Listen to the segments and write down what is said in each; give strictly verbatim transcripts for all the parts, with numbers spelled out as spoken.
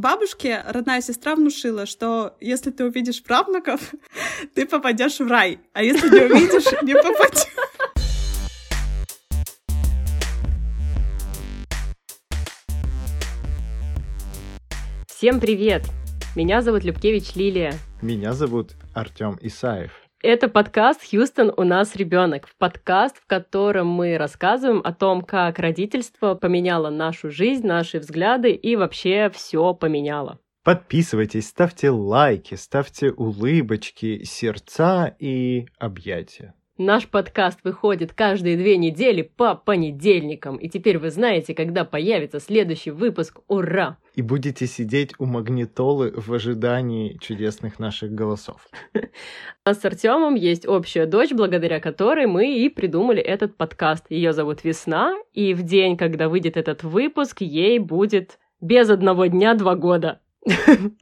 Бабушке родная сестра внушила, что если ты увидишь правнуков, ты попадешь в рай, а если не увидишь, не попадешь. Всем привет! Меня зовут Любкевич Лилия. Меня зовут Артём Исаев. Это подкаст «Хьюстон, у нас ребёнок». Подкаст, в котором мы рассказываем о том, как родительство поменяло нашу жизнь, наши взгляды и вообще все поменяло. Подписывайтесь, ставьте лайки, ставьте улыбочки, сердца и объятия. Наш подкаст выходит каждые две недели по понедельникам. И теперь вы знаете, когда появится следующий выпуск. Ура! И будете сидеть у магнитолы в ожидании чудесных наших голосов. У нас с Артёмом есть общая дочь, благодаря которой мы и придумали этот подкаст. Её зовут Весна, и в день, когда выйдет этот выпуск, ей будет без одного дня два года.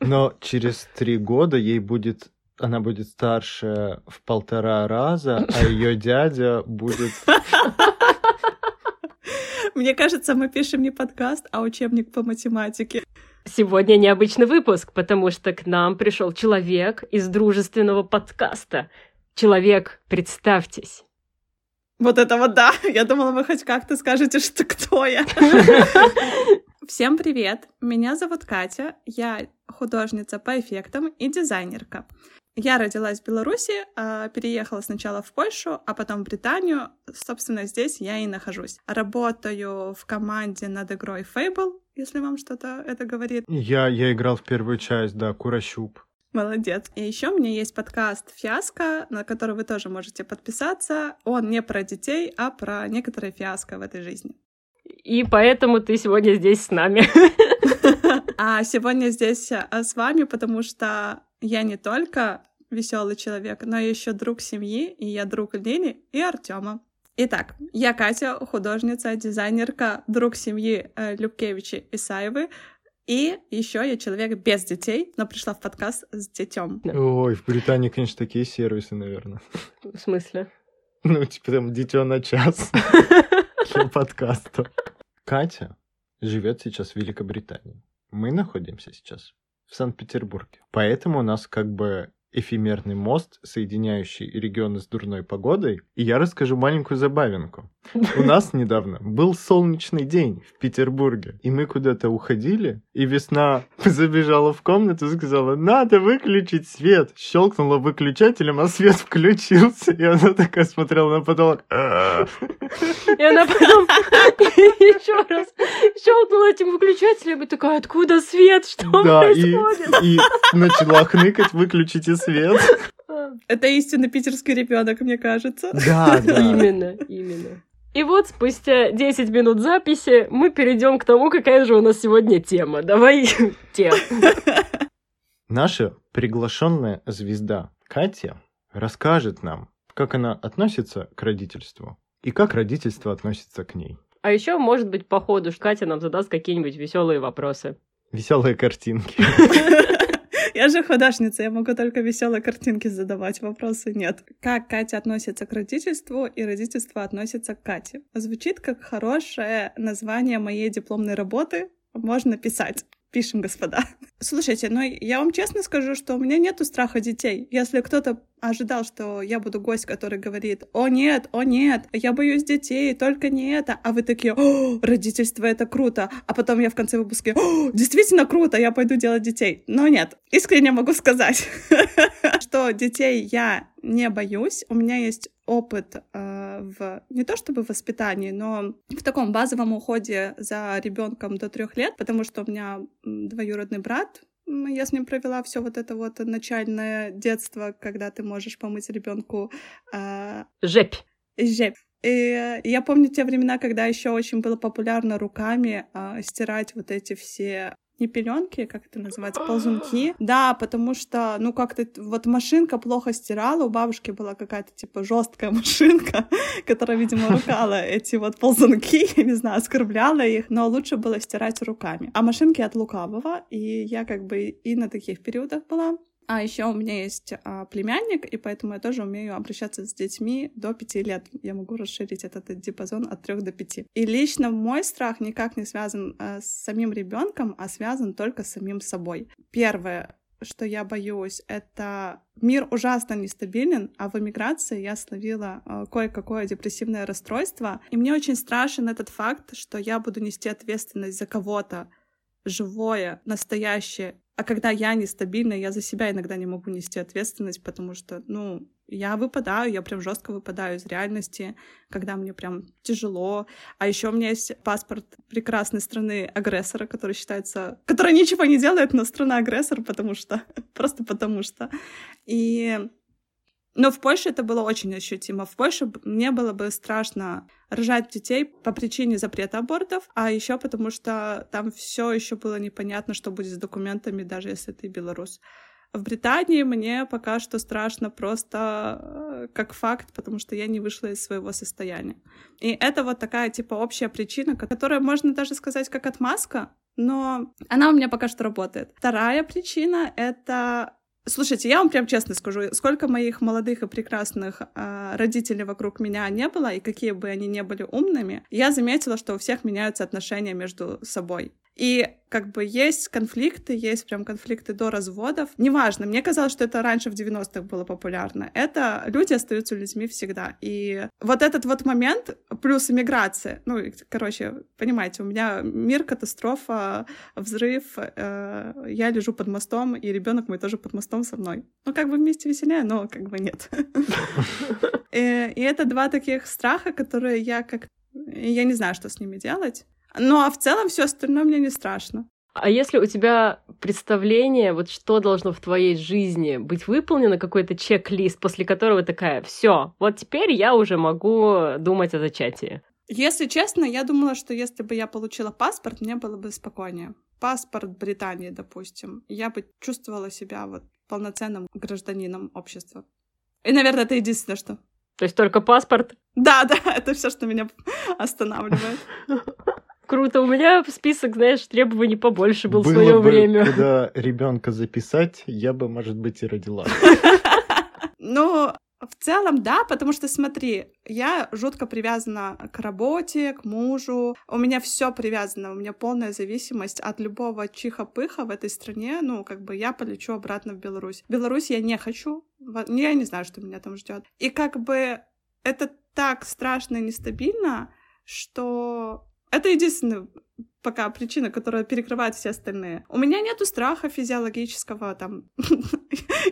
Но через три года ей будет... Она будет старше в полтора раза, а ее дядя будет... Мне кажется, мы пишем не подкаст, а учебник по математике. Сегодня необычный выпуск, потому что к нам пришел человек из дружественного подкаста. Человек, представьтесь. Вот это вот да! Я думала, вы хоть как-то скажете, что кто я. Всем привет! Меня зовут Катя, я художница по эффектам и дизайнерка. Я родилась в Беларуси, переехала сначала в Польшу, а потом в Британию. Собственно, здесь я и нахожусь. Работаю в команде над игрой Fable, если вам что-то это говорит. Я, я играл в первую часть, да, Курощуп. Молодец. И еще у меня есть подкаст «Фиаско», на который вы тоже можете подписаться. Он не про детей, а про некоторые фиаско в этой жизни. И поэтому ты сегодня здесь с нами. А сегодня здесь с вами, потому что я не только веселый человек, но еще друг семьи, и я друг Лили и Артёма. Итак, я Катя, художница, дизайнерка, друг семьи Любкевичи Исаевы, и еще я человек без детей, но пришла в подкаст с детём. Ой, в Британии, конечно, такие сервисы, наверное. В смысле? Ну, типа там «Дитё на час» для подкаста. Катя живет сейчас в Великобритании. Мы находимся сейчас в Санкт-Петербурге. Поэтому у нас как бы эфемерный мост, соединяющий регионы с дурной погодой. И я расскажу маленькую забавинку. У нас недавно был солнечный день в Петербурге. И мы куда-то уходили, и Весна забежала в комнату и сказала: надо выключить свет. Щелкнула выключателем, а свет включился. И она такая смотрела на потолок. И она потом еще раз щелкнула этим выключателем и такая: откуда свет? Что происходит? И начала хныкать: выключите свет. Это истинно питерский ребенок, мне кажется. Да, да. Именно, именно. И вот спустя десять минут записи мы перейдем к тому, какая же у нас сегодня тема. Давай тему. Наша приглашенная звезда Катя расскажет нам, как она относится к родительству и как родительство относится к ней. А еще, может быть, по ходу Катя нам задаст какие-нибудь веселые вопросы. Веселые картинки. Я же художница, я могу только веселые картинки задавать, вопросы нет. Как Катя относится к родительству и родительство относится к Кате? Звучит как хорошее название моей дипломной работы. Можно писать. Пишем, господа. Слушайте, ну я вам честно скажу, что у меня нету страха детей. Если кто-то ожидал, что я буду гость, который говорит: о нет, о нет, я боюсь детей, только не это. А вы такие: о, родительство, это круто. А потом я в конце выпуска: о, действительно круто, я пойду делать детей. Но нет, искренне могу сказать, что детей я не боюсь. У меня есть опыт в не то чтобы воспитании, но в таком базовом уходе за ребенком до трех лет, потому что у меня двоюродный брат. Я с ним провела все вот это вот начальное детство, когда ты можешь помыть ребенку э... жепь. Жепь. И я помню те времена, когда еще очень было популярно руками э, стирать вот эти все не пеленки, как это называется, ползунки. Да, потому что, ну, как-то вот машинка плохо стирала, у бабушки была какая-то типа жесткая машинка, которая, видимо, рукала эти вот ползунки, я не знаю, оскорбляла их, но лучше было стирать руками. А машинки от лукавого, и я как бы и на таких периодах была. А еще у меня есть а, племянник, и поэтому я тоже умею обращаться с детьми до пяти лет. Я могу расширить этот диапазон от трех до пяти. И лично мой страх никак не связан а, с самим ребенком, а связан только с самим собой. Первое, что я боюсь, это мир ужасно нестабилен, а в эмиграции я словила э, кое-какое депрессивное расстройство. И мне очень страшен этот факт, что я буду нести ответственность за кого-то, живое, настоящее. А когда я нестабильная, я за себя иногда не могу нести ответственность, потому что, ну, я выпадаю, я прям жестко выпадаю из реальности, когда мне прям тяжело. А еще у меня есть паспорт прекрасной страны-агрессора, который считается... Которая ничего не делает, но страна-агрессор, потому что... Просто потому что. И... Но в Польше это было очень ощутимо. В Польше мне было бы страшно рожать детей по причине запрета абортов, а еще потому что там все еще было непонятно, что будет с документами, даже если ты белорус. В Британии мне пока что страшно просто как факт, потому что я не вышла из своего состояния. И это вот такая типа общая причина, которая, можно даже сказать, как отмазка, но она у меня пока что работает. Вторая причина — это... Слушайте, я вам прям честно скажу, сколько моих молодых и прекрасных э, родителей вокруг меня не было, и какие бы они ни были умными, я заметила, что у всех меняются отношения между собой. И как бы есть конфликты, есть прям конфликты до разводов. Неважно, мне казалось, что это раньше в девяностых было популярно. Это люди остаются людьми всегда. И вот этот вот момент, плюс эмиграция, ну, короче, понимаете, у меня мир, катастрофа, взрыв, э, я лежу под мостом, и ребенок мой тоже под мостом со мной. Ну, как бы вместе веселее, но как бы нет. И это два таких страха, которые я как... Я не знаю, что с ними делать. Ну, а в целом все остальное мне не страшно. А если у тебя представление, вот что должно в твоей жизни быть выполнено, какой-то чек-лист, после которого такая, все, вот теперь я уже могу думать о зачатии? Если честно, я думала, что если бы я получила паспорт, мне было бы спокойнее. Паспорт Британии, допустим. Я бы чувствовала себя вот полноценным гражданином общества. И, наверное, это единственное, что... То есть только паспорт? Да, да, это все, что меня останавливает. Круто, у меня список, знаешь, требований побольше был в свое время. Было бы, когда ребенка записать, я бы, может быть, и родила. Ну, в целом, да, потому что, смотри, я жутко привязана к работе, к мужу, у меня все привязано, у меня полная зависимость от любого чиха-пыха в этой стране, ну, как бы я полечу обратно в Беларусь. Беларусь я не хочу, я не знаю, что меня там ждет. И как бы это так страшно и нестабильно, что... Это единственная пока причина, которая перекрывает все остальные. У меня нету страха физиологического, там...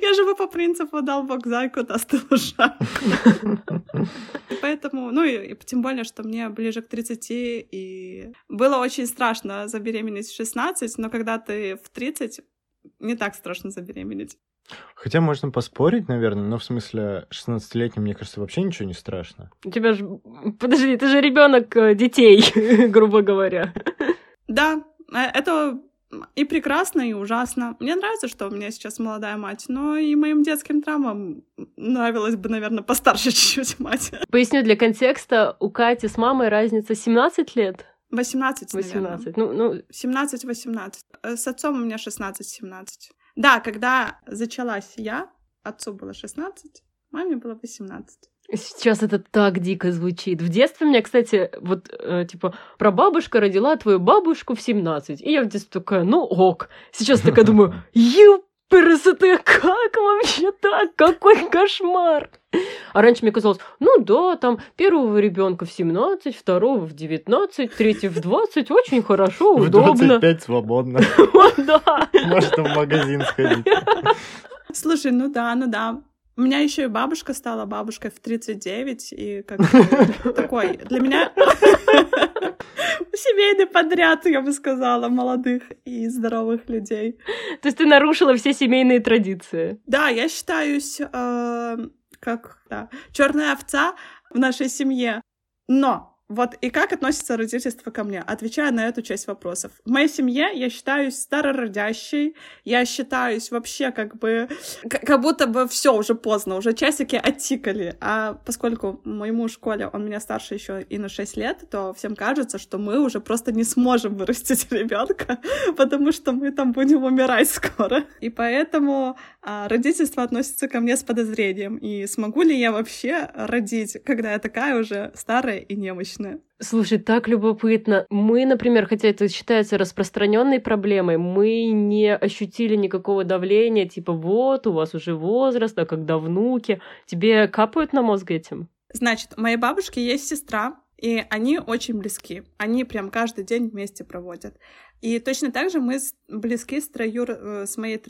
Я живу по принципу «дал бог зайку, даст и лужайку». Поэтому, ну и тем более, что мне ближе к тридцати, и было очень страшно забеременеть в шестнадцать, но когда ты в тридцать, не так страшно забеременеть. Хотя можно поспорить, наверное, но в смысле шестнадцатилетним, мне кажется, вообще ничего не страшно. У тебя же... Подожди, ты же ребенок детей, грубо говоря. Да, это и прекрасно, и ужасно. Мне нравится, что у меня сейчас молодая мать, но и моим детским травмам нравилась бы, наверное, постарше чуть-чуть мать. Поясню для контекста, у Кати с мамой разница семнадцать лет. восемнадцать, восемнадцать, наверное. Ну, ну... семнадцать-восемнадцать. С отцом у меня шестнадцать-семнадцать. Да, когда зачалась я, отцу было шестнадцать, маме было восемнадцать. Сейчас это так дико звучит. В детстве у меня, кстати, вот, э, типа, прабабушка родила твою бабушку в семнадцать. И я в детстве такая, ну ок. Сейчас такая думаю, ю, пересоты, как вообще так? Какой кошмар! А раньше мне казалось, ну да, там первого ребенка в семнадцать, второго в девятнадцать, третьего в двадцать, очень хорошо, удобно. В двадцать пять свободно. Может, в магазин сходить. Слушай, ну да, ну да. У меня еще и бабушка стала бабушкой в тридцать девять, и как такой, для меня семейный подряд, я бы сказала, молодых и здоровых людей. То есть ты нарушила все семейные традиции? Да, я считаюсь... как да, черная овца в нашей семье. Но Вот, и как относится родительство ко мне? Отвечая на эту часть вопросов. В моей семье я считаюсь старородящей, я считаюсь вообще как бы... Как будто бы все уже поздно, уже часики оттикали. А поскольку моему школе, он меня старше еще и на шесть лет, то всем кажется, что мы уже просто не сможем вырастить ребенка, потому что мы там будем умирать скоро. И поэтому родительство относится ко мне с подозрением. И смогу ли я вообще родить, когда я такая уже старая и немощная? Слушай, так любопытно. Мы, например, хотя это считается распространенной проблемой, мы не ощутили никакого давления, типа вот, у вас уже возраст, а когда внуки? Тебе капают на мозг этим? Значит, у моей бабушки есть сестра, и они очень близки. Они прям каждый день вместе проводят. И точно так же мы близки с троюр... с моей...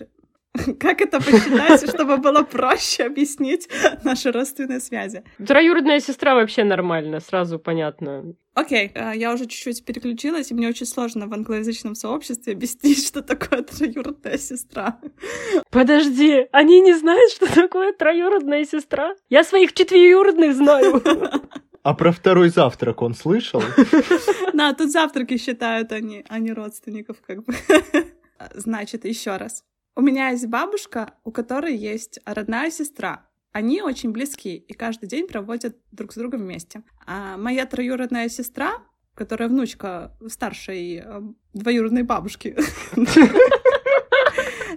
Как это посчитать, чтобы было проще объяснить наши родственные связи? Троюродная сестра вообще нормально, сразу понятно. Окей, okay. Я уже чуть-чуть переключилась, и мне очень сложно в англоязычном сообществе объяснить, что такое троюродная сестра. Подожди, они не знают, что такое троюродная сестра? Я своих четверюродных знаю. А про второй завтрак он слышал? Да, тут завтраки считают они, а не родственников, как бы. Значит, еще раз. У меня есть бабушка, у которой есть родная сестра. Они очень близки и каждый день проводят друг с другом вместе. А моя троюродная сестра, которая внучка старшей двоюродной бабушки.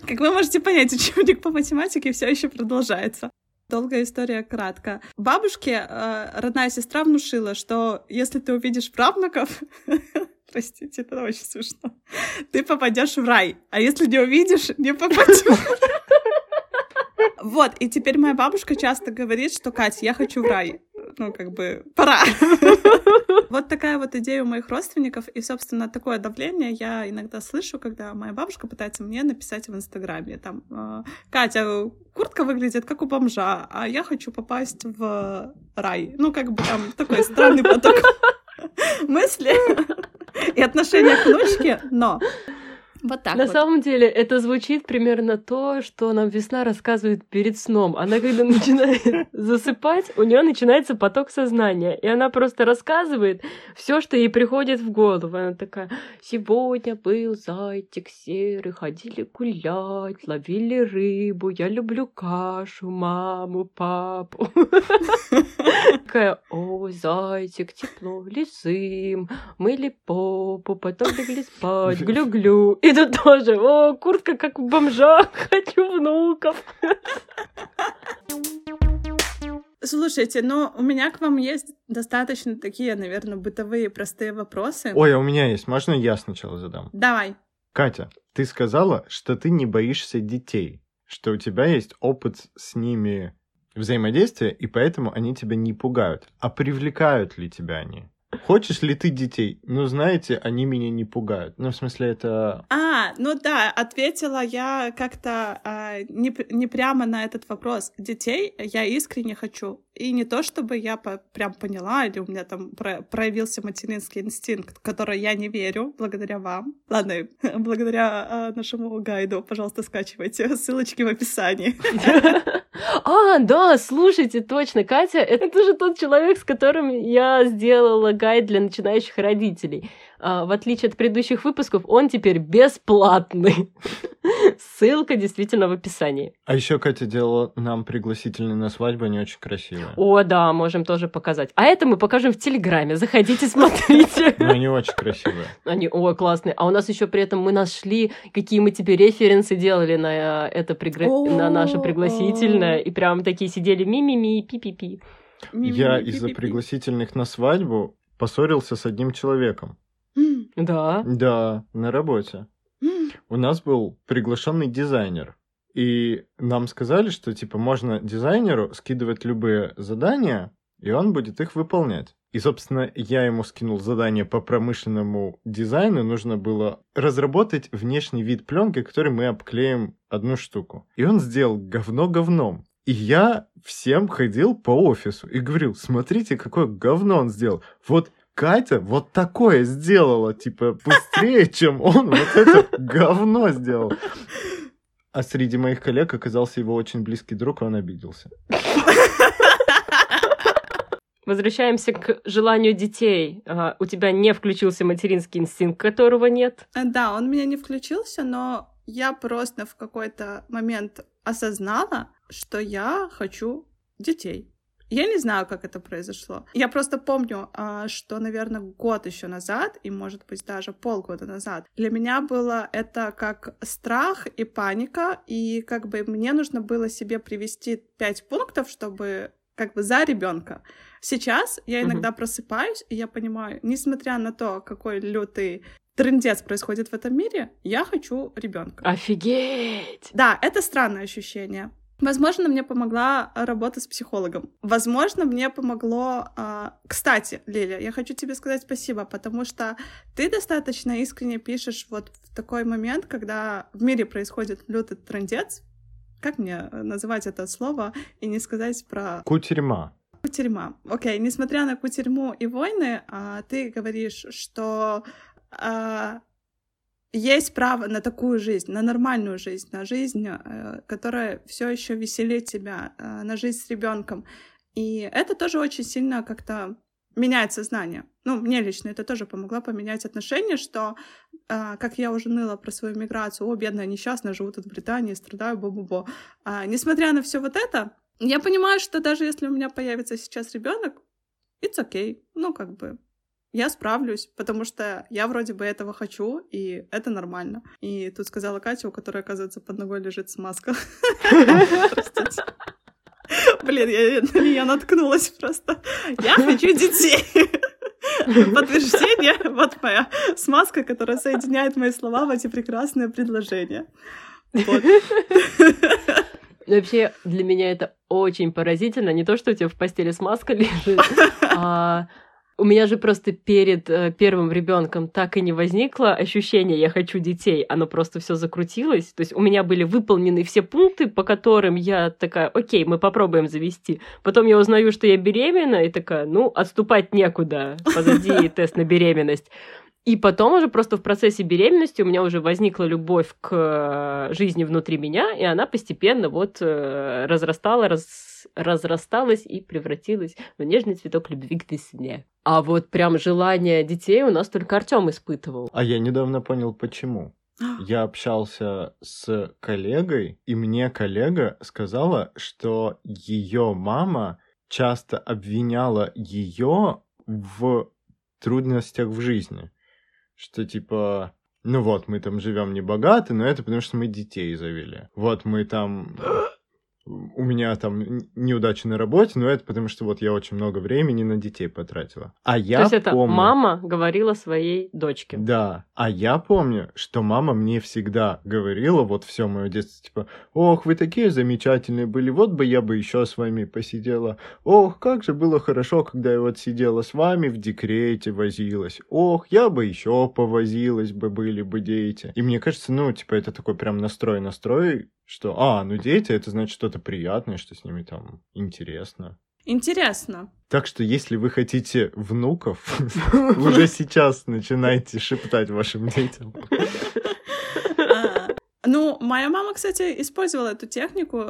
Как вы можете понять, учебник по математике все еще продолжается. Долгая история, кратко. Бабушке родная сестра внушила, что если ты увидишь правнуков... Простите, это очень смешно. Ты попадешь в рай, а если не увидишь, не попадешь. Вот, и теперь моя бабушка часто говорит, что, Кать, я хочу в рай. Ну, как бы, пора. Вот такая вот идея у моих родственников. И, собственно, такое давление я иногда слышу, когда моя бабушка пытается мне написать в Инстаграме. Там, Катя, куртка выглядит как у бомжа, а я хочу попасть в рай. Ну, как бы там такой странный поток мысли и отношения к внучке, но вот так. На вот. Самом деле это звучит примерно то, что нам Весна рассказывает перед сном. Она когда начинает засыпать, у нее начинается поток сознания, и она просто рассказывает все, что ей приходит в голову. Она такая: сегодня был зайчик серый, ходили гулять, ловили рыбу, я люблю кашу, маму, папу. Такая: ой, зайчик, тепло, лежим, мыли попу, потом легли спать, глю-глю. И тут тоже: о, куртка как у бомжа, хочу внуков. Слушайте, ну у меня к вам есть достаточно такие, наверное, бытовые простые вопросы. Ой, а у меня есть, можно я сначала задам? Давай. Катя, ты сказала, что ты не боишься детей, что у тебя есть опыт с ними взаимодействия, и поэтому они тебя не пугают. А привлекают ли тебя они? Хочешь ли ты детей? Ну, знаете, они меня не пугают. Ну, в смысле, это... А, ну да, ответила я как-то а, не, не прямо на этот вопрос. Детей я искренне хочу. И не то, чтобы я по- прям поняла, или у меня там про- проявился материнский инстинкт, в который я не верю, благодаря вам. Ладно, благодаря а, нашему гайду, пожалуйста, скачивайте ссылочки в описании. А, да, слушайте, точно, Катя, это же тот человек, с которым я сделала гайд для начинающих родителей. В отличие от предыдущих выпусков, он теперь бесплатный. Ссылка действительно в описании. А еще Катя делала нам пригласительные на свадьбу, они очень красивые. О, да, можем тоже показать. А это мы покажем в Телеграме. Заходите, смотрите. Ну, они очень красивые. Они, о, классные. А у нас еще при этом мы нашли, какие мы теперь референсы делали на это на наше пригласительное. И прям такие сидели ми-ми-ми, пи-пи-пи. Я из-за пригласительных на свадьбу поссорился с одним человеком. Да. Да, на работе. У нас был приглашенный дизайнер, и нам сказали, что типа можно дизайнеру скидывать любые задания, и он будет их выполнять. И, собственно, я ему скинул задание по промышленному дизайну. Нужно было разработать внешний вид пленки, который мы обклеим одну штуку. И он сделал говно говном. И я всем ходил по офису и говорил: смотрите, какое говно он сделал. Вот Катя вот такое сделала, типа, быстрее, чем он вот это говно сделал. А среди моих коллег оказался его очень близкий друг, и он обиделся. Возвращаемся к желанию детей. А, у тебя не включился материнский инстинкт, которого нет? Да, он у меня не включился, но я просто в какой-то момент осознала, что я хочу детей. Я не знаю, как это произошло. Я просто помню, что, наверное, год еще назад, и, может быть, даже полгода назад, для меня было это как страх и паника, и как бы мне нужно было себе привести пять пунктов, чтобы как бы за ребенка. Сейчас я иногда [S2] Uh-huh. [S1] Просыпаюсь, и я понимаю, несмотря на то, какой лютый трындец происходит в этом мире, я хочу ребенка. Офигеть! Да, это странное ощущение. Возможно, мне помогла работа с психологом. Возможно, мне помогло... Кстати, Лиля, я хочу тебе сказать спасибо, потому что ты достаточно искренне пишешь вот в такой момент, когда в мире происходит лютый трындец. Как мне называть это слово и не сказать про... Кутерьма. Кутерьма. Окей, несмотря на кутерьму и войны, ты говоришь, что... Есть право на такую жизнь, на нормальную жизнь, на жизнь, которая все еще веселит тебя, на жизнь с ребенком. И это тоже очень сильно как-то меняет сознание. Ну, мне лично это тоже помогло поменять отношение, что, как я уже ныла про свою миграцию, о, бедная, несчастная, живу тут в Британии, страдаю, бо-бо-бо. Несмотря на все вот это, я понимаю, что даже если у меня появится сейчас ребенок, it's okay, ну, как бы... Я справлюсь, потому что я вроде бы этого хочу, и это нормально. И тут сказала Катя, у которой, оказывается, под ногой лежит смазка. Простите. Блин, я на нее наткнулась просто. Я хочу детей. Подтверждение. Вот моя смазка, которая соединяет мои слова в эти прекрасные предложения. Вот. Вообще, для меня это очень поразительно. Не то, что у тебя в постели смазка лежит, а... У меня же просто перед э, первым ребенком так и не возникло ощущение «я хочу детей», оно просто все закрутилось. То есть у меня были выполнены все пункты, по которым я такая «окей, мы попробуем завести». Потом я узнаю, что я беременна, и такая «ну, отступать некуда, позади тест на беременность». И потом уже просто в процессе беременности у меня уже возникла любовь к жизни внутри меня, и она постепенно вот разрастала, раз, разрасталась и превратилась в нежный цветок любви к весне. А вот прям желание детей у нас только Артём испытывал. А я недавно понял, почему. Я общался с коллегой, и мне коллега сказала, что ее мама часто обвиняла ее в трудностях в жизни. Что типа, ну вот, мы там живем не богаты, но это потому, что мы детей завели. Вот мы там... У меня там неудача на работе, но это потому, что вот я очень много времени на детей потратила. А я помню... То есть это мама говорила своей дочке. Да. А я помню, что мама мне всегда говорила вот все мое детство, типа, ох, вы такие замечательные были, вот бы я бы еще с вами посидела. Ох, как же было хорошо, когда я вот сидела с вами в декрете, возилась. Ох, я бы еще повозилась бы, были бы дети. И мне кажется, ну, типа, это такой прям настрой-настрой, что, а, ну дети, это значит что-то приятное, что с ними там интересно. Интересно. Так что, если вы хотите внуков, уже сейчас начинайте шептать вашим детям. Ну, моя мама, кстати, использовала эту технику,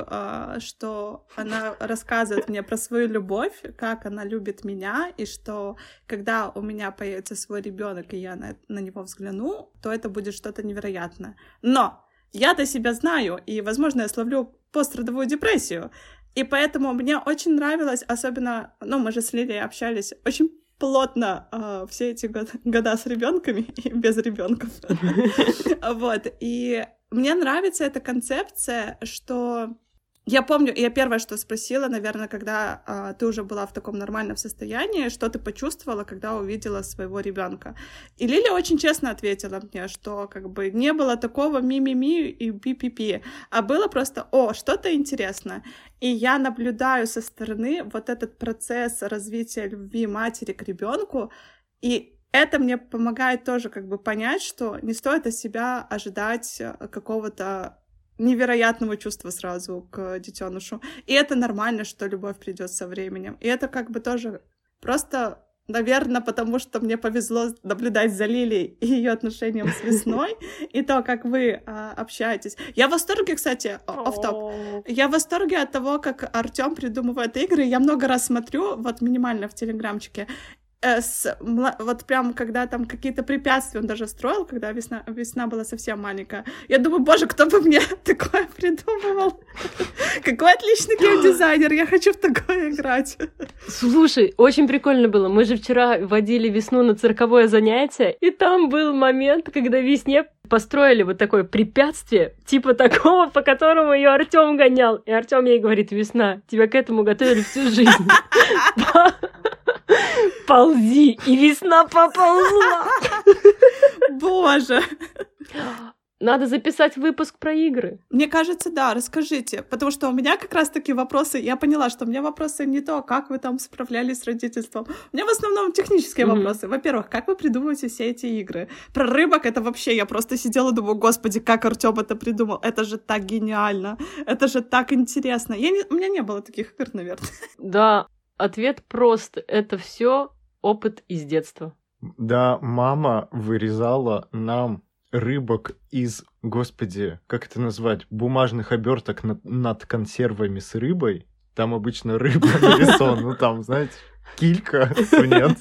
что она рассказывает мне про свою любовь, как она любит меня, и что когда у меня появится свой ребенок и я на него взгляну, то это будет что-то невероятное. Но! Я-то себя знаю, и, возможно, я словлю пострадовую депрессию. И поэтому мне очень нравилось, особенно, ну, мы же с Лилией общались очень плотно э, все эти год- года с ребенками и без ребенков. Вот, и мне нравится эта концепция, что... Я помню, я первое, что спросила, наверное, когда э, ты уже была в таком нормальном состоянии, что ты почувствовала, когда увидела своего ребенка. И Лиля очень честно ответила мне, что как бы не было такого ми-ми-ми и пи-пи-пи, а было просто «О, что-то интересное». И я наблюдаю со стороны вот этот процесс развития любви матери к ребенку, и это мне помогает тоже как бы понять, что не стоит от себя ожидать какого-то невероятного чувства сразу к детенышу. И это нормально, что любовь придет со временем. И это как бы тоже просто Наверное, потому что мне повезло наблюдать за Лилией и ее отношением с Весной, и то, как вы а, общаетесь. Я в восторге, кстати, офф-топ. Я в восторге от того, как Артём придумывает игры. Я много раз смотрю, вот минимально в телеграмчике, С, вот прям, когда там какие-то препятствия он даже строил, когда весна, весна была совсем маленькая. Я думаю, боже, кто бы мне такое придумывал? Какой отличный геймдизайнер, я хочу в такое играть. Слушай, очень прикольно было. Мы же вчера водили Весну на цирковое занятие, и там был момент, когда Весне построили вот такое препятствие, типа такого, по которому ее Артём гонял. И Артём ей говорит: Весна, тебя к этому готовили всю жизнь. Ползи, и Весна поползла. Боже. Надо записать выпуск про игры. Мне кажется, да, расскажите. Потому что у меня как раз-таки вопросы... Я поняла, что у меня вопросы не то, как вы там справлялись с родительством. У меня в основном технические mm-hmm. вопросы. Во-первых, как вы придумываете все эти игры? Про рыбок это вообще... Я просто сидела и думаю, господи, как Артём это придумал. Это же так гениально. Это же так интересно. Я не... У меня не было таких игр, наверное. Да. Ответ прост. Это все опыт из детства. Да, мама вырезала нам рыбок из, господи, как это назвать, бумажных оберток над, над консервами с рыбой. Там обычно рыба нарисована, ну там, знаете, килька, нет.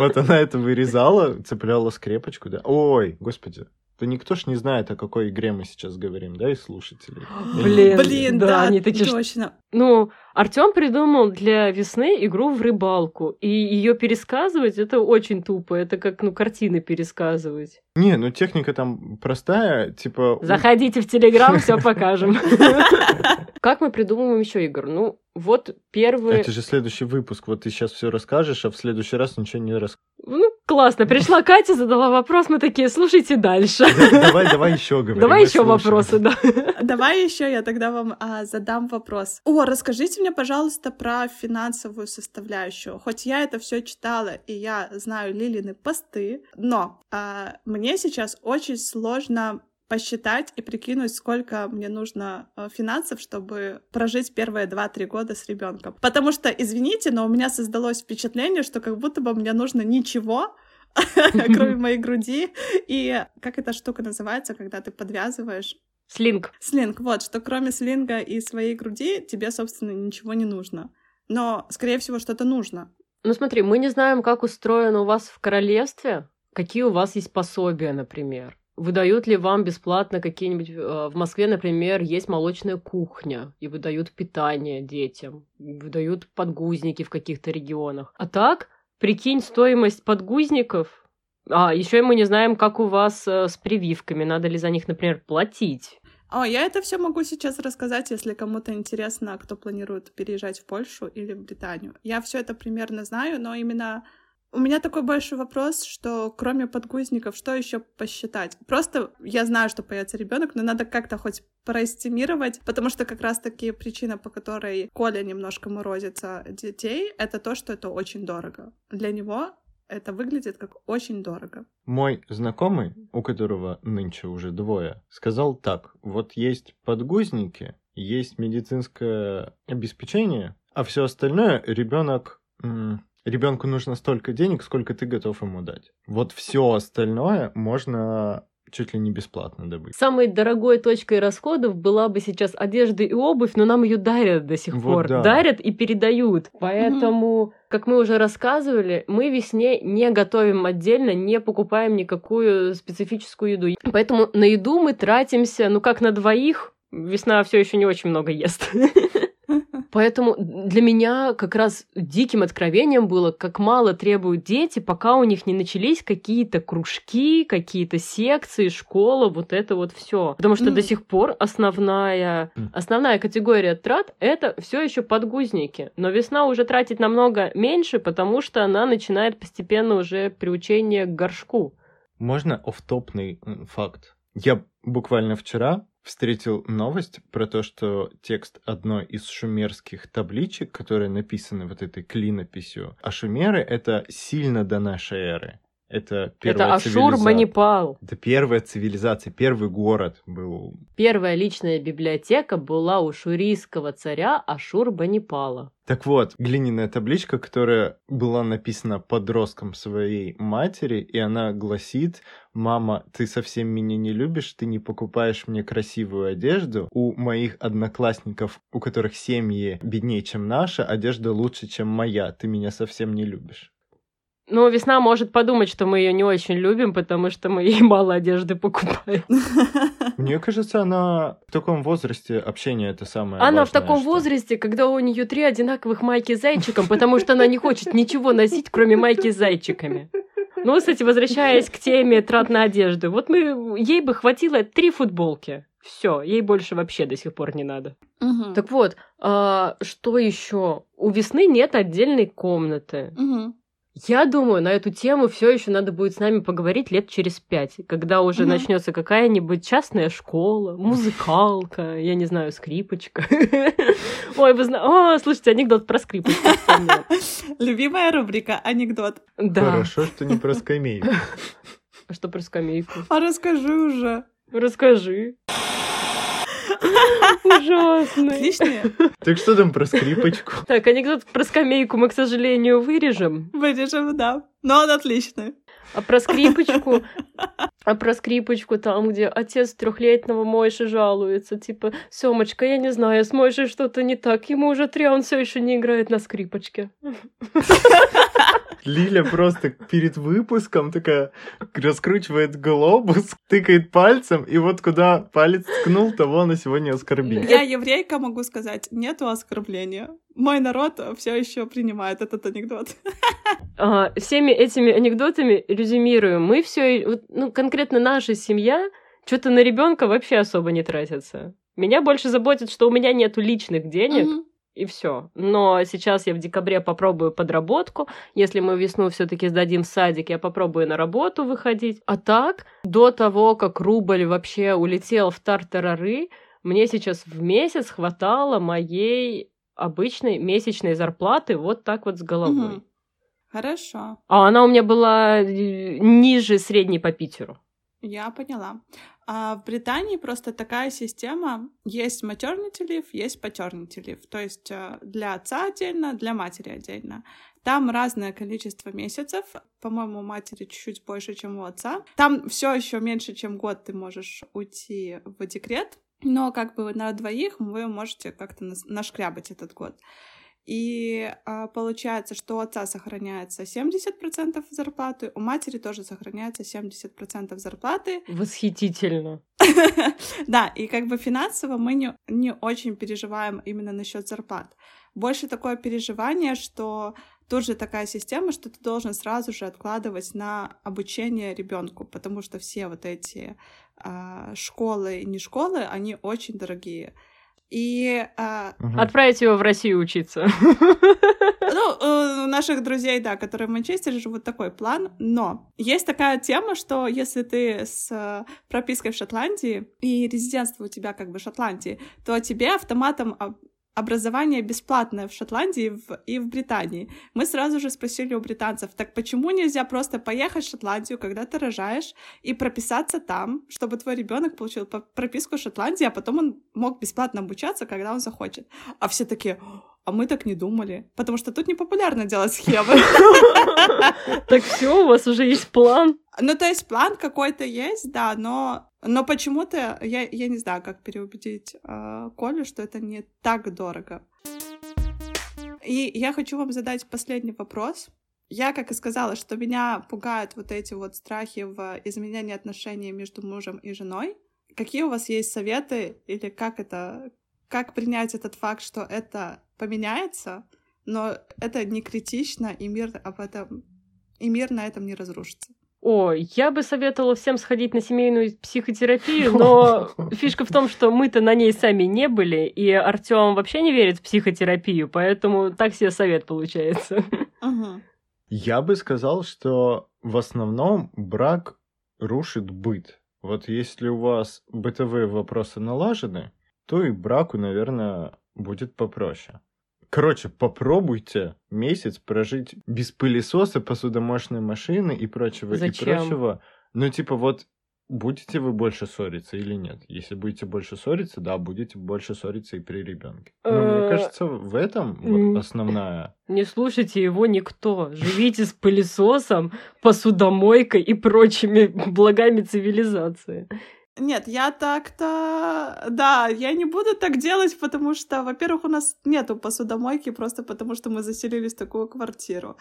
Вот она это вырезала, цепляла скрепочку, да. Ой, господи. Да никто ж не знает, о какой игре мы сейчас говорим, да, и слушатели. Блин, Блин да, да, они такие... Точно. Ну, Артём придумал для Весны игру в рыбалку, и ее пересказывать — это очень тупо, это как, ну, картины пересказывать. Не, ну, техника там простая, типа... Заходите в Телеграм, все покажем. Как мы придумываем еще игр? Ну, вот первый... Это же следующий выпуск, вот ты сейчас все расскажешь, а в следующий раз ничего не расскажешь. Ну, классно, пришла Катя, задала вопрос, мы такие, слушайте дальше. Давай, давай еще говорим. Давай еще вопросы, да. Давай еще я тогда вам задам вопрос. О, расскажите мне, пожалуйста, про финансовую составляющую. Хоть я это все читала, и я знаю Лилины посты, но мне Мне сейчас очень сложно посчитать и прикинуть, сколько мне нужно финансов, чтобы прожить первые два-три года с ребенком. Потому что, извините, но у меня создалось впечатление, что как будто бы мне нужно ничего, кроме моей груди. И как эта штука называется, когда ты подвязываешь? Слинг. Слинг, вот, что кроме слинга и своей груди тебе, собственно, ничего не нужно. Но, скорее всего, что-то нужно. Ну смотри, мы не знаем, как устроено у вас в королевстве. Какие у вас есть пособия, например? Выдают ли вам бесплатно какие-нибудь... В Москве, например, есть молочная кухня, и выдают питание детям, выдают подгузники в каких-то регионах. А так, прикинь стоимость подгузников. А, еще мы не знаем, как у вас с прививками, надо ли за них, например, платить. О, я это все могу сейчас рассказать, если кому-то интересно, кто планирует переезжать в Польшу или в Британию. Я все это примерно знаю, но именно... У меня такой большой вопрос, что кроме подгузников, что еще посчитать? Просто я знаю, что появится ребенок, но надо как-то хоть проэстимировать, потому что как раз-таки причина, по которой Коля немножко морозится детей, это то, что это очень дорого. Для него это выглядит как очень дорого. Мой знакомый, у которого нынче уже двое, сказал так: вот есть подгузники, есть медицинское обеспечение, а все остальное ребенок... М- Ребенку нужно столько денег, сколько ты готов ему дать. Вот все остальное можно чуть ли не бесплатно добыть. Самой дорогой точкой расходов была бы сейчас одежда и обувь, но нам ее дарят до сих вот пор. Да. Дарят и передают. Поэтому, mm-hmm. как мы уже рассказывали, мы Весне не готовим отдельно, не покупаем никакую специфическую еду. Поэтому на еду мы тратимся, ну как на двоих. Весна все еще не очень много ест. Поэтому для меня как раз диким откровением было, как мало требуют дети, пока у них не начались какие-то кружки, какие-то секции, школа, вот это вот все. Потому что mm. до сих пор основная, основная категория трат – это все еще подгузники. Но Весна уже тратит намного меньше, потому что она начинает постепенно уже приучение к горшку. Можно офф-топный факт? Я буквально вчера встретил новость про то, что текст одной из шумерских табличек, которые написаны вот этой клинописью, а шумеры — это сильно до нашей эры. Это, это Ашур-Банипал. Это первая цивилизация, первый город был. Первая личная библиотека была у шурийского царя Ашур-Банипала. Так вот, глиняная табличка, которая была написана подростком своей матери, и она гласит: «Мама, ты совсем меня не любишь, ты не покупаешь мне красивую одежду. У моих одноклассников, у которых семьи беднее, чем наша, одежда лучше, чем моя. Ты меня совсем не любишь». Ну, Весна может подумать, что мы ее не очень любим, потому что мы ей мало одежды покупаем. Мне кажется, она в таком возрасте общение это самое. Она важное, в таком что... возрасте, когда у нее три одинаковых майки с зайчиком, потому что она не хочет ничего носить, кроме майки с зайчиками. Ну, кстати, возвращаясь к теме трат на одежду, вот мы ей бы хватило три футболки. Все, ей больше вообще до сих пор не надо. Угу. Так вот, а, что еще? У Весны нет отдельной комнаты. Угу. Я думаю, на эту тему все еще надо будет с нами поговорить лет через пять, когда уже mm-hmm. начнется какая-нибудь частная школа, музыкалка, я не знаю, скрипочка. Ой, вы знаете... О, слушайте, анекдот про скрипочку. Любимая рубрика «Анекдот». Хорошо, что не про скамейку. А что про скамейку? А расскажи уже. Расскажи. Ужасно. Отличные. Так что там про скрипочку? Так, анекдот про скамейку мы, к сожалению, вырежем. Вырежем, да. Но он отличный. А про скрипочку... А про скрипочку там, где отец трехлетнего Мойши жалуется. Типа, Сёмочка, я не знаю, с Мойшей что-то не так. Ему уже три, он все еще не играет на скрипочке. Лиля просто перед выпуском такая раскручивает глобус, тыкает пальцем, и вот куда палец ткнул, того она сегодня оскорбила. Я еврейка, могу сказать, нету оскорбления. Мой народ все еще принимает этот анекдот. А, всеми этими анекдотами резюмируем. Мы все, ну, конкретно наша семья, что-то на ребенка вообще особо не тратится. Меня больше заботит, что у меня нету личных денег. Mm-hmm. И все. Но сейчас я в декабре попробую подработку. Если мы весну все-таки сдадим в садик, я попробую на работу выходить. А так, до того, как рубль вообще улетел в тартарары, мне сейчас в месяц хватало моей обычной месячной зарплаты вот так вот с головой. Угу. Хорошо. А она у меня была ниже средней по Питеру. Я поняла. А в Британии просто такая система. Есть maternity leave, есть paternity leave. То есть для отца отдельно, для матери отдельно. Там разное количество месяцев. По-моему, у матери чуть-чуть больше, чем у отца. Там все еще меньше, чем год ты можешь уйти в декрет. Но как бы на двоих вы можете как-то нашкрябать этот год. И а, получается, что у отца сохраняется семьдесят процентов зарплаты, у матери тоже сохраняется семьдесят процентов зарплаты. Восхитительно. Да, и как бы финансово мы не, не очень переживаем именно насчет зарплат. Больше такое переживание, что тут же такая система, что ты должен сразу же откладывать на обучение ребенку, потому что все вот эти а, школы и не школы, они очень дорогие. И э, угу. Отправить его в Россию учиться. Ну, у наших друзей, да, которые в Манчестере, живут такой план. Но есть такая тема, что если ты с пропиской в Шотландии и резидентство у тебя как бы в Шотландии, то тебе автоматом образование бесплатное в Шотландии и в Британии. Мы сразу же спросили у британцев, так почему нельзя просто поехать в Шотландию, когда ты рожаешь, и прописаться там, чтобы твой ребенок получил прописку в Шотландии, а потом он мог бесплатно обучаться, когда он захочет. А все такие... А мы так не думали, потому что тут непопулярно делать схемы. Так все, у вас уже есть план? Ну, то есть план какой-то есть, да, но, но почему-то я, я не знаю, как переубедить э, Колю, что это не так дорого. И я хочу вам задать последний вопрос. Я, как и сказала, что меня пугают вот эти вот страхи в изменении отношений между мужем и женой. Какие у вас есть советы или как это, как принять этот факт, что это поменяется, но это не критично, и мир об этом, и мир на этом не разрушится. О, я бы советовала всем сходить на семейную психотерапию, но фишка в том, что мы-то на ней сами не были, и Артём вообще не верит в психотерапию, поэтому так себе совет получается. Ага. Я бы сказал, что в основном брак рушит быт. Вот если у вас бытовые вопросы налажены, то и браку, наверное, будет попроще. Короче, попробуйте месяц прожить без пылесоса, посудомоечной машины и прочего, Зачем? и прочего. Ну, типа, вот будете вы больше ссориться или нет? Если будете больше ссориться, да, будете больше ссориться и при ребенке. Но мне кажется, в этом вот основная... Не слушайте его никто. Живите с пылесосом, посудомойкой и прочими благами цивилизации. Нет, я так-то... Да, я не буду так делать, потому что, во-первых, у нас нету посудомойки, просто потому что мы заселились в такую квартиру.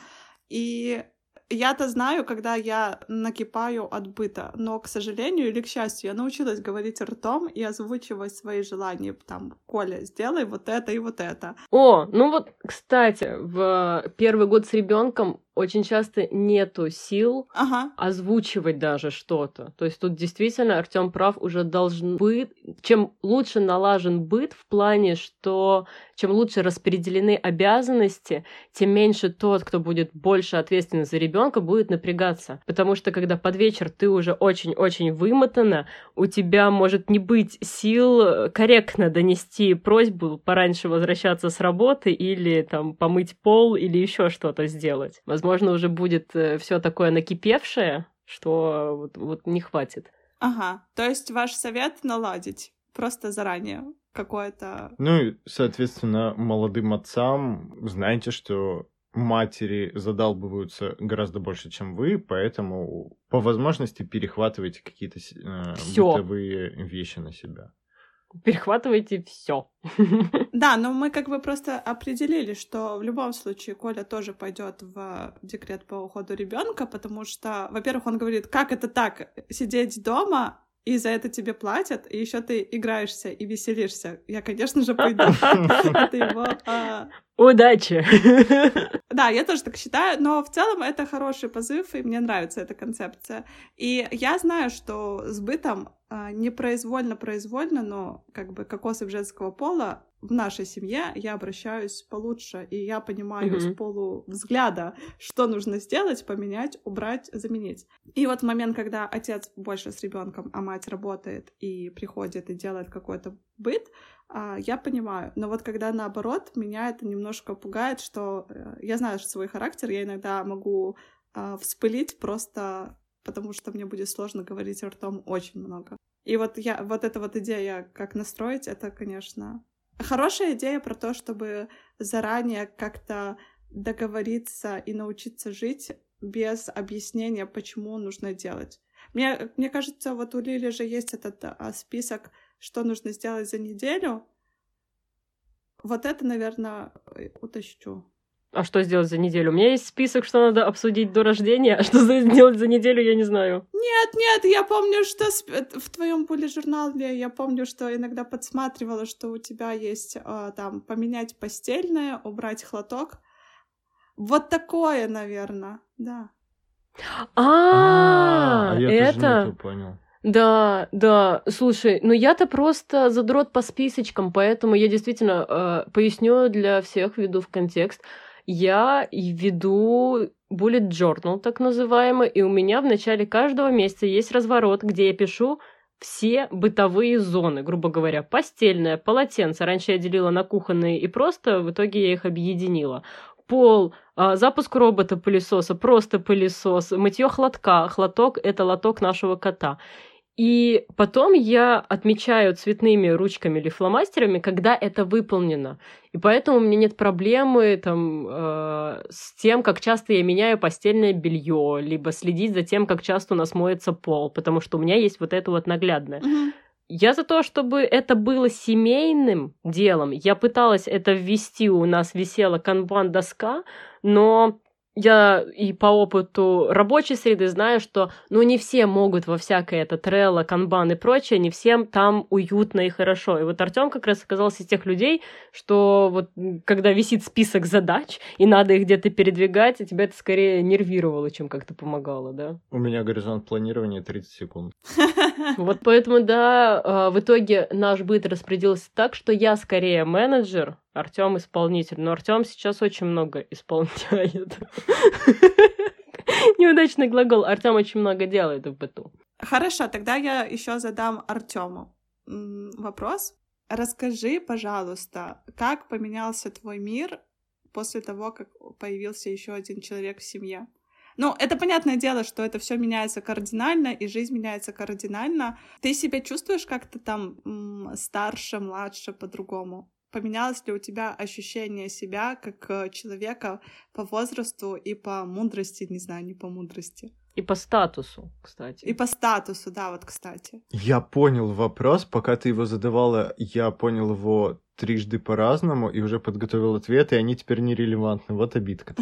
И я-то знаю, когда я накипаю от быта, но, к сожалению или к счастью, я научилась говорить ртом и озвучивать свои желания. Там, Коля, сделай вот это и вот это. О, ну вот, кстати, в первый год с ребенком очень часто нету сил ага. озвучивать даже что-то. То есть тут действительно Артём прав, уже должен быть... Чем лучше налажен быт в плане, что чем лучше распределены обязанности, тем меньше тот, кто будет больше ответственен за ребенка, будет напрягаться. Потому что когда под вечер ты уже очень-очень вымотана, у тебя может не быть сил корректно донести просьбу пораньше возвращаться с работы или там помыть пол или еще что-то сделать. Возможно, уже будет все такое накипевшее, что вот, вот не хватит. Ага, то есть ваш совет наладить просто заранее какое-то... Ну и, соответственно, молодым отцам знаете, что матери задалбываются гораздо больше, чем вы, поэтому по возможности перехватывайте какие-то э, бытовые вещи на себя. Перехватывайте все. Да, но мы как бы просто определили, что в любом случае Коля тоже пойдет в декрет по уходу ребенка, потому что, во-первых, он говорит, как это так, сидеть дома, и за это тебе платят, и еще ты играешься и веселишься. Я, конечно же, пойду. Это его... Удачи! Да, я тоже так считаю, но в целом это хороший позыв, и мне нравится эта концепция. И я знаю, что с бытом непроизвольно-произвольно, но как бы кокосов женского пола в нашей семье я обращаюсь получше, и я понимаю mm-hmm. с полувзгляда, что нужно сделать, поменять, убрать, заменить. И вот момент, когда отец больше с ребенком, а мать работает и приходит и делает какой-то быт, я понимаю. Но вот когда наоборот, меня это немножко пугает, что я знаю свой характер, я иногда могу вспылить просто потому, что мне будет сложно говорить ртом очень много. И вот, я, вот эта вот идея, как настроить, это, конечно... Хорошая идея про то, чтобы заранее как-то договориться и научиться жить без объяснения, почему нужно делать. Мне, мне кажется, вот у Лили же есть этот а, список, что нужно сделать за неделю. Вот это, наверное, утащу. А что сделать за неделю? У меня есть список, что надо обсудить до рождения, а что сделать за неделю, я не знаю. Нет, нет, я помню, что в твоем полежурнале, я помню, что иногда подсматривала, что у тебя есть там поменять постельное, убрать хлоток. Вот такое, наверное, да. А, я тоже не это понял. Да, да, слушай, ну я-то просто задрот по списочкам, поэтому я действительно э, поясню для всех, веду в контекст. Я веду bullet journal, так называемый, и у меня в начале каждого месяца есть разворот, где я пишу все бытовые зоны, грубо говоря, постельное, полотенце. Раньше я делила на кухонные и просто, в итоге я их объединила. Пол, запуск робота-пылесоса, просто пылесос, мытье хлотка. Хлоток — это лоток нашего кота. И потом я отмечаю цветными ручками или фломастерами, когда это выполнено. И поэтому у меня нет проблемы там, э, с тем, как часто я меняю постельное белье, либо следить за тем, как часто у нас моется пол, потому что у меня есть вот это вот наглядное. Mm-hmm. Я за то, чтобы это было семейным делом. Я пыталась это ввести, у нас висела канбан-доска, но я и по опыту рабочей среды знаю, что ну, не все могут во всякое это трелло, канбан и прочее, не всем там уютно и хорошо. И вот Артём как раз оказался из тех людей, что вот когда висит список задач, и надо их где-то передвигать, и тебя это скорее нервировало, чем как-то помогало, да? У меня горизонт планирования тридцать секунд. Вот поэтому, да, в итоге наш быт распределился так, что я скорее менеджер, Артём исполнитель. Но Артём сейчас очень много исполняет. Неудачный глагол. Артём очень много делает в быту. Хорошо, тогда я еще задам Артёму вопрос. Расскажи, пожалуйста, как поменялся твой мир после того, как появился еще один человек в семье? Ну, это понятное дело, что это все меняется кардинально, и жизнь меняется кардинально. Ты себя чувствуешь как-то там м- старше, младше, по-другому? Поменялось ли у тебя ощущение себя как человека по возрасту и по мудрости, не знаю, не по мудрости? И по статусу, кстати. И по статусу, да, вот, кстати. Я понял вопрос, пока ты его задавала, я понял его трижды по-разному и уже подготовил ответы, и они теперь нерелевантны. Вот обидка.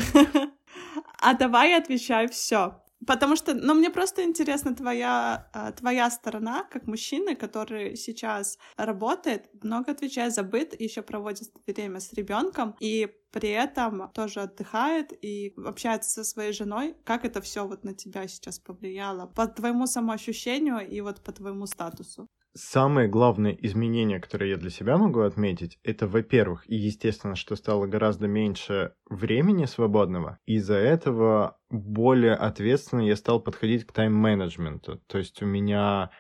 А давай отвечай все. Потому что, ну, мне просто интересна твоя, твоя сторона, как мужчины, который сейчас работает, много отвечает за быт, еще проводит время с ребенком и при этом тоже отдыхает и общается со своей женой. Как это все вот на тебя сейчас повлияло? По твоему самоощущению и вот по твоему статусу? Самое главное изменение, которое я для себя могу отметить, это, во-первых, и естественно, что стало гораздо меньше времени свободного. Из-за этого более ответственно я стал подходить к тайм-менеджменту. То есть у меня,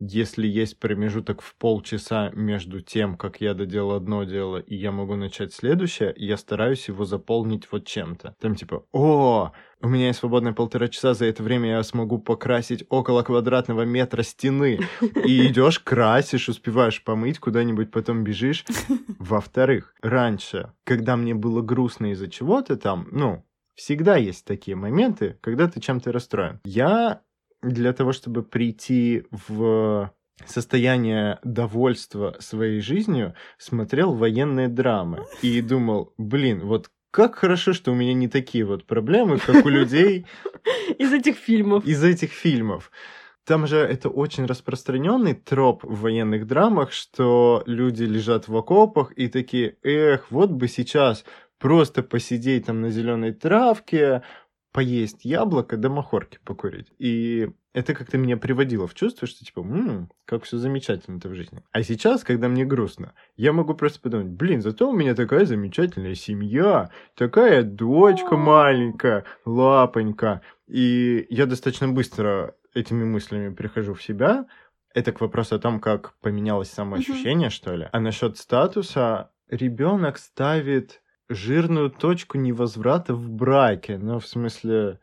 если есть промежуток в полчаса между тем, как я доделал одно дело, и я могу начать следующее, я стараюсь его заполнить вот чем-то. Там типа «О, у меня есть свободное полтора часа, за это время я смогу покрасить около квадратного метра стены». И идешь, красишь, успеваешь помыть, куда-нибудь потом бежишь. Во-вторых, раньше, когда мне было грустно из-за чего-то там, ну, всегда есть такие моменты, когда ты чем-то расстроен. Я... Для того, чтобы прийти в состояние довольства своей жизнью, смотрел военные драмы и думал, блин, вот как хорошо, что у меня не такие вот проблемы, как у людей... Из этих фильмов. Из этих фильмов. Там же это очень распространенный троп в военных драмах, что люди лежат в окопах и такие, эх, вот бы сейчас просто посидеть там на зеленой травке, поесть яблоко, да махорки покурить. И это как-то меня приводило в чувство, что типа, м-м, как все замечательно-то в жизни. А сейчас, когда мне грустно, я могу просто подумать, блин, зато у меня такая замечательная семья, такая дочка маленькая, лапонька. И я достаточно быстро этими мыслями прихожу в себя. Это к вопросу о том, как поменялось самоощущение, что ли. А насчет статуса, ребенок ставит жирную точку невозврата в браке, но в смысле...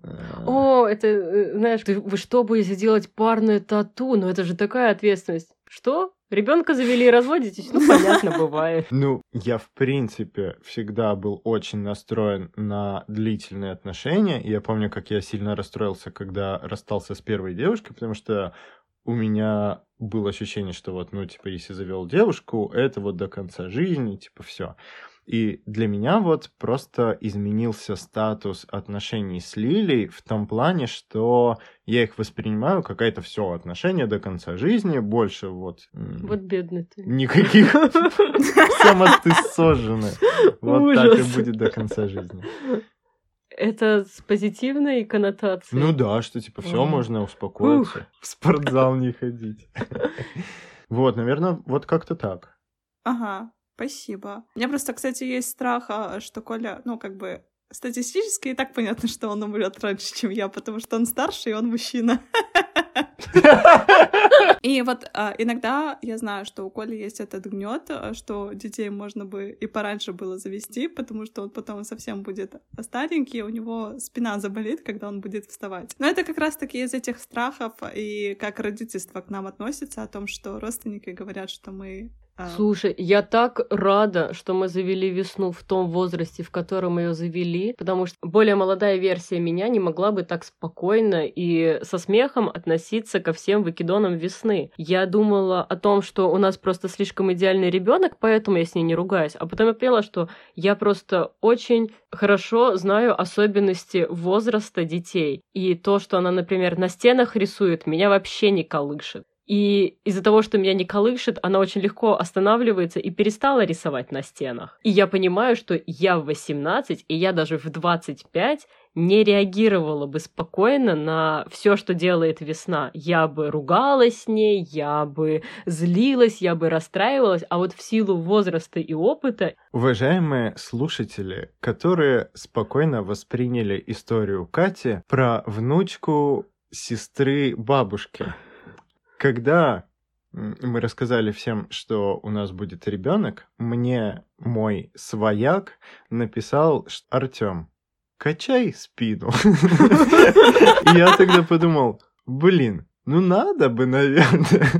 Э... О, это, знаешь, ты, вы что будете делать парную тату? Ну это же такая ответственность. Что? Ребенка завели и разводитесь? Ну, понятно, бывает. Ну, я, в принципе, всегда был очень настроен на длительные отношения. Я помню, как я сильно расстроился, когда расстался с первой девушкой, потому что у меня было ощущение, что вот, ну, типа, если завел девушку, это вот до конца жизни, типа, все. И для меня вот просто изменился статус отношений с Лилей в том плане, что я их воспринимаю как это все отношения до конца жизни, больше вот... Вот бедный ты. Никаких. Сама ты сожжена. Вот так и будет до конца жизни. Это с позитивной коннотацией? Ну да, что типа все можно успокоиться, в спортзал не ходить. Вот, наверное, вот как-то так. Ага. Спасибо. У меня просто, кстати, есть страх, что Коля, ну, как бы, статистически и так понятно, что он умрет раньше, чем я, потому что он старше, и он мужчина. И вот иногда я знаю, что у Коли есть этот гнет, что детей можно бы и пораньше было завести, потому что он потом совсем будет старенький, у него спина заболит, когда он будет вставать. Но это как раз-таки из этих страхов и как родительство к нам относится, о том, что родственники говорят, что мы... Слушай, я так рада, что мы завели Весну в том возрасте, в котором ее завели, потому что более молодая версия меня не могла бы так спокойно и со смехом относиться ко всем выкидонам Весны. Я думала о том, что у нас просто слишком идеальный ребенок, поэтому я с ней не ругаюсь, а потом я поняла, что я просто очень хорошо знаю особенности возраста детей, и то, что она, например, на стенах рисует, меня вообще не колышет. И из-за того, что меня не колышет, она очень легко останавливается и перестала рисовать на стенах. И я понимаю, что я в восемнадцать, и я даже в двадцать пять не реагировала бы спокойно на все, что делает Весна. Я бы ругалась с ней, я бы злилась, я бы расстраивалась, а вот в силу возраста и опыта... Уважаемые слушатели, которые спокойно восприняли историю Кати про внучку сестры бабушки... Когда мы рассказали всем, что у нас будет ребенок, мне мой свояк написал: «Артём, качай спину». Я тогда подумал: блин, ну надо бы, наверное.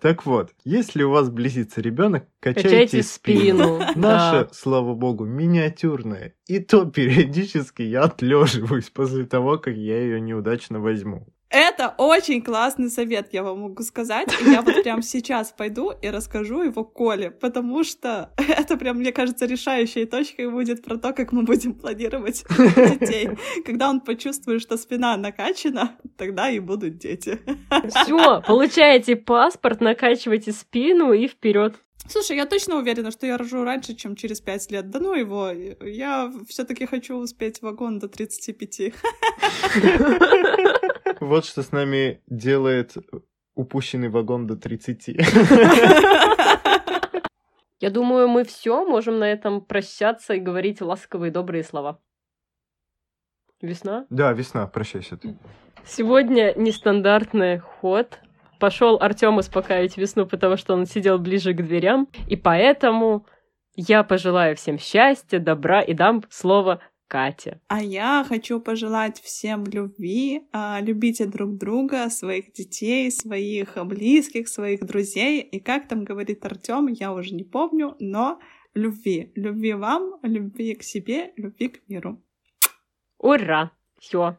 Так вот, если у вас близится ребенок, качайте, качайте спину. Наша, слава богу, миниатюрная. И то периодически я отлеживаюсь после того, как я ее неудачно возьму. Это очень классный совет, я вам могу сказать. И я вот прям сейчас пойду и расскажу его Коле, потому что это прям, мне кажется, решающей точкой будет про то, как мы будем планировать детей. Когда он почувствует, что спина накачана, тогда и будут дети. Все, получаете паспорт, накачивайте спину и вперед. Слушай, я точно уверена, что я рожу раньше, чем через пять лет. Да ну его, я все-таки хочу успеть вагон до тридцати пяти. Вот что с нами делает упущенный вагон до тридцати. Я думаю, мы все можем на этом прощаться и говорить ласковые добрые слова. Весна? Да, весна, прощайся ты. Сегодня нестандартный ход. Пошел Артём успокаивать весну, потому что он сидел ближе к дверям. И поэтому я пожелаю всем счастья, добра и дам слово Катя. А я хочу пожелать всем любви. Любите друг друга, своих детей, своих близких, своих друзей. И как там говорит Артём, я уже не помню, но любви. Любви вам, любви к себе, любви к миру. Ура! Всё.